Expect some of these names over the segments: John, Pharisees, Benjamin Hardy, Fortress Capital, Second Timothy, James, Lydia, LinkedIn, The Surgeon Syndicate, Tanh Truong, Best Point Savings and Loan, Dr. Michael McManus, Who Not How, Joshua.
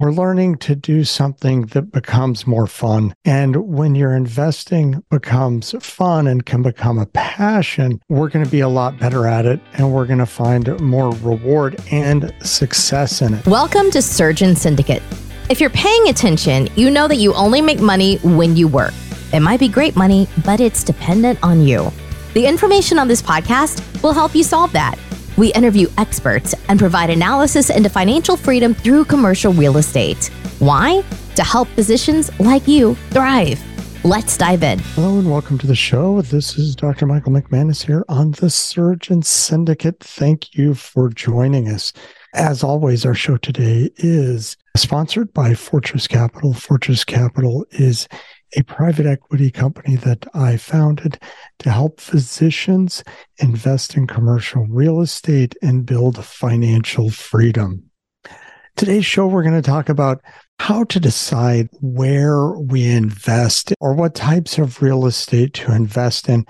We're learning to do something that becomes more fun. And when your investing becomes fun and can become a passion, we're going to be a lot better at it, and we're going to find more reward and success in it. Welcome to Surgeon Syndicate. If you're paying attention, you know that you only make money when you work. It might be great money, but it's dependent on you. The information on this podcast will help you solve that. We interview experts and provide analysis into financial freedom through commercial real estate. Why? To help physicians like you thrive. Let's dive in. Hello and welcome to the show. This is Dr. Michael McManus here on The Surgeon Syndicate. Thank you for joining us. As always, our show today is sponsored by Fortress Capital. Fortress Capital is a private equity company that I founded to help physicians invest in commercial real estate and build financial freedom. Today's show, we're going to talk about how to decide where we invest or what types of real estate to invest in.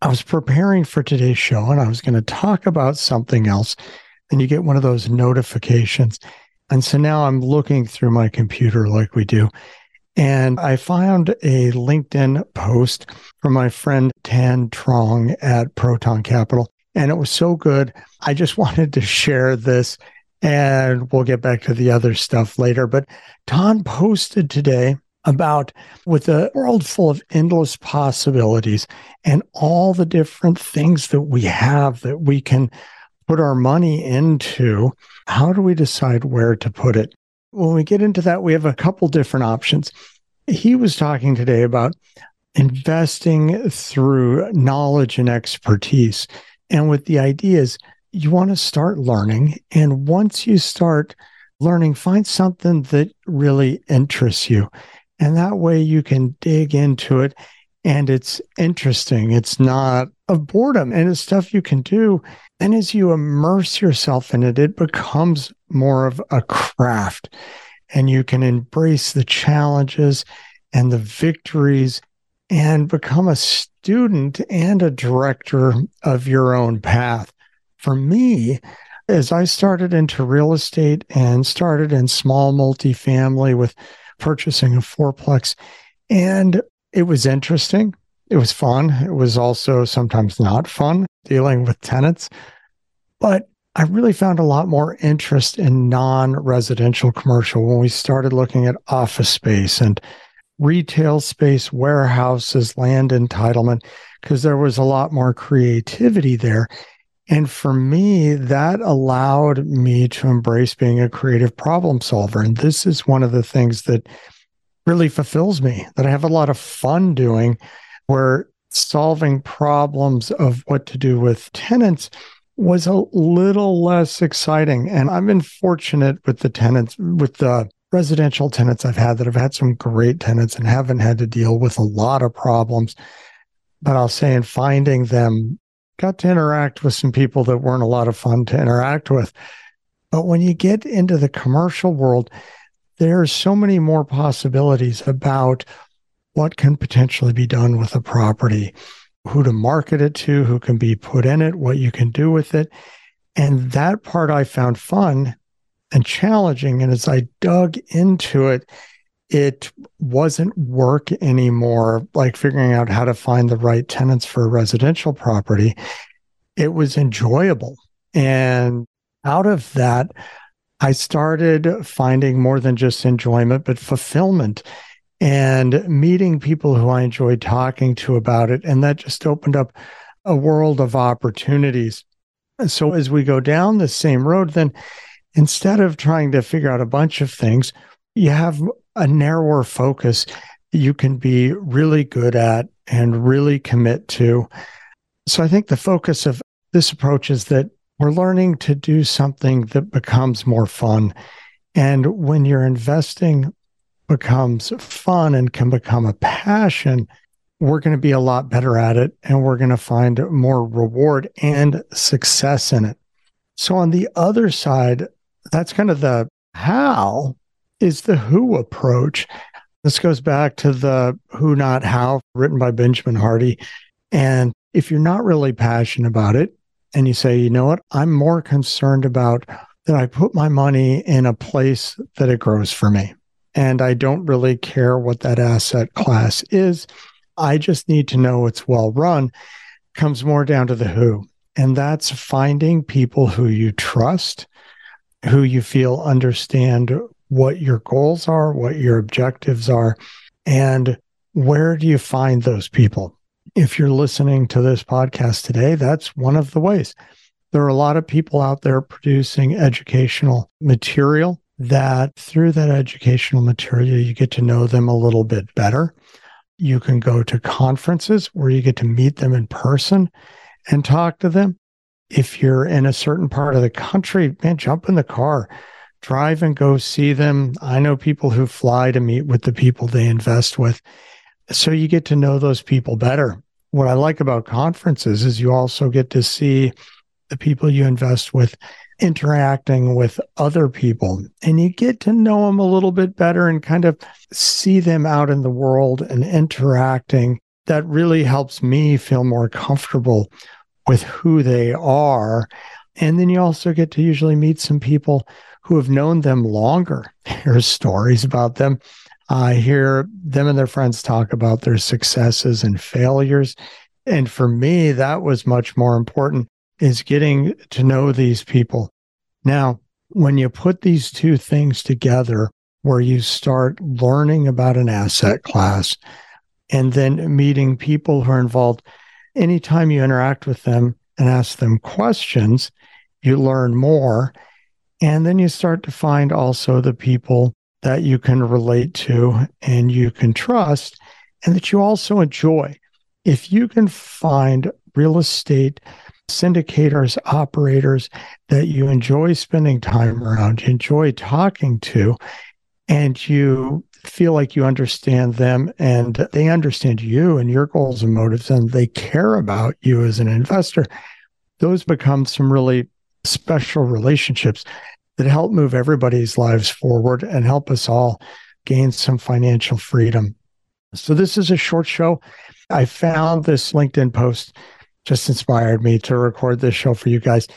I was preparing for today's show and I was going to talk about something else, and you get one of those notifications. And so now I'm looking through my computer like we do, and I found a LinkedIn post from my friend Tanh Truong at Proton Capital, and it was so good. I just wanted to share this, and we'll get back to the other stuff later. But Tan posted today about, with a world full of endless possibilities and all the different things that we have that we can put our money into, how do we decide where to put it? When we get into that, we have a couple different options. He was talking today about investing through knowledge and expertise. And with the idea is you want to start learning. And once you start learning, find something that really interests you. And that way you can dig into it. And it's interesting. It's not a boredom, and it's stuff you can do. And as you immerse yourself in it, it becomes more of a craft, and you can embrace the challenges and the victories and become a student and a director of your own path. For me, as I started into real estate and started in small multifamily with purchasing a fourplex, and it was interesting. It was fun. It was also sometimes not fun dealing with tenants, but I really found a lot more interest in non-residential commercial when we started looking at office space and retail space, warehouses, land entitlement, because there was a lot more creativity there. And for me, that allowed me to embrace being a creative problem solver. And this is one of the things that really fulfills me, that I have a lot of fun doing, where solving problems of what to do with tenants was a little less exciting. And I've been fortunate with the tenants, with the residential tenants I've had, that I've had some great tenants and haven't had to deal with a lot of problems. But I'll say, in finding them, got to interact with some people that weren't a lot of fun to interact with. But when you get into the commercial world, there are so many more possibilities about what can potentially be done with a property, who to market it to, who can be put in it, what you can do with it. And that part I found fun and challenging. And as I dug into it, it wasn't work anymore, like figuring out how to find the right tenants for a residential property. It was enjoyable. And out of that, I started finding more than just enjoyment, but fulfillment, and meeting people who I enjoyed talking to about it. And that just opened up a world of opportunities. And so as we go down the same road, then instead of trying to figure out a bunch of things, you have a narrower focus you can be really good at and really commit to. So I think the focus of this approach is that we're learning to do something that becomes more fun. And when you're investing becomes fun and can become a passion, we're going to be a lot better at it, and we're going to find more reward and success in it. So on the other side, that's kind of the how, is the who approach. This goes back to the Who Not How, written by Benjamin Hardy. And if you're not really passionate about it and you say, you know what, I'm more concerned about that I put my money in a place that it grows for me. And I don't really care what that asset class is. I just need to know it's well run. Comes more down to the who. And that's finding people who you trust, who you feel understand what your goals are, what your objectives are, and where do you find those people? If you're listening to this podcast today, that's one of the ways. There are a lot of people out there producing educational material that through that educational material, you get to know them a little bit better. You can go to conferences where you get to meet them in person and talk to them. If you're in a certain part of the country, man, jump in the car, drive and go see them. I know people who fly to meet with the people they invest with. So you get to know those people better. What I like about conferences is you also get to see the people you invest with interacting with other people, and you get to know them a little bit better and kind of see them out in the world and interacting. That really helps me feel more comfortable with who they are. And then you also get to usually meet some people who have known them longer. Hear stories about them. I hear them and their friends talk about their successes and failures. And for me, that was much more important, is getting to know these people. Now, when you put these two things together, where you start learning about an asset class and then meeting people who are involved, anytime you interact with them and ask them questions, you learn more. And then you start to find also the people that you can relate to and you can trust and that you also enjoy. If you can find real estate syndicators, operators that you enjoy spending time around, you enjoy talking to, and you feel like you understand them and they understand you and your goals and motives, and they care about you as an investor, those become some really special relationships that help move everybody's lives forward and help us all gain some financial freedom. So this is a short show. I found this LinkedIn post just inspired me to record this show for you guys.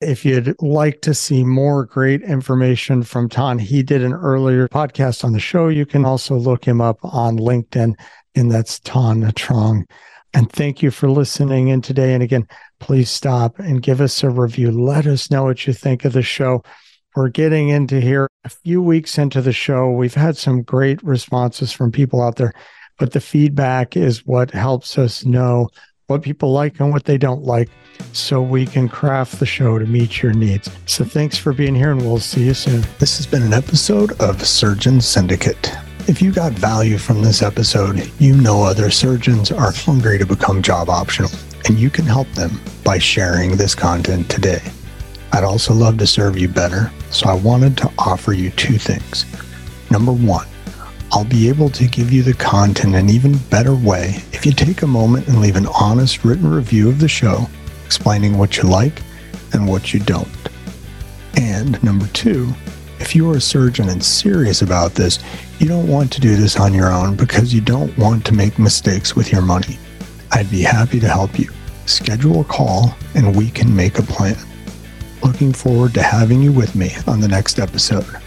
If you'd like to see more great information from Tanh, he did an earlier podcast on the show. You can also look him up on LinkedIn, and that's Tanh Truong. And thank you for listening in today. And again, please stop and give us a review. Let us know what you think of the show. We're getting into here a few weeks into the show. We've had some great responses from people out there, but the feedback is what helps us know what people like and what they don't like, so we can craft the show to meet your needs. So thanks for being here, and we'll see you soon. This has been an episode of Surgeon Syndicate. If you got value from this episode, you know other surgeons are hungry to become job optional, and you can help them by sharing this content today. I'd also love to serve you better, so I wanted to offer you two things. Number one, I'll be able to give you the content in an even better way if you take a moment and leave an honest written review of the show, explaining what you like and what you don't. And number two, if you are a surgeon and serious about this, you don't want to do this on your own because you don't want to make mistakes with your money. I'd be happy to help you. Schedule a call and we can make a plan. Looking forward to having you with me on the next episode.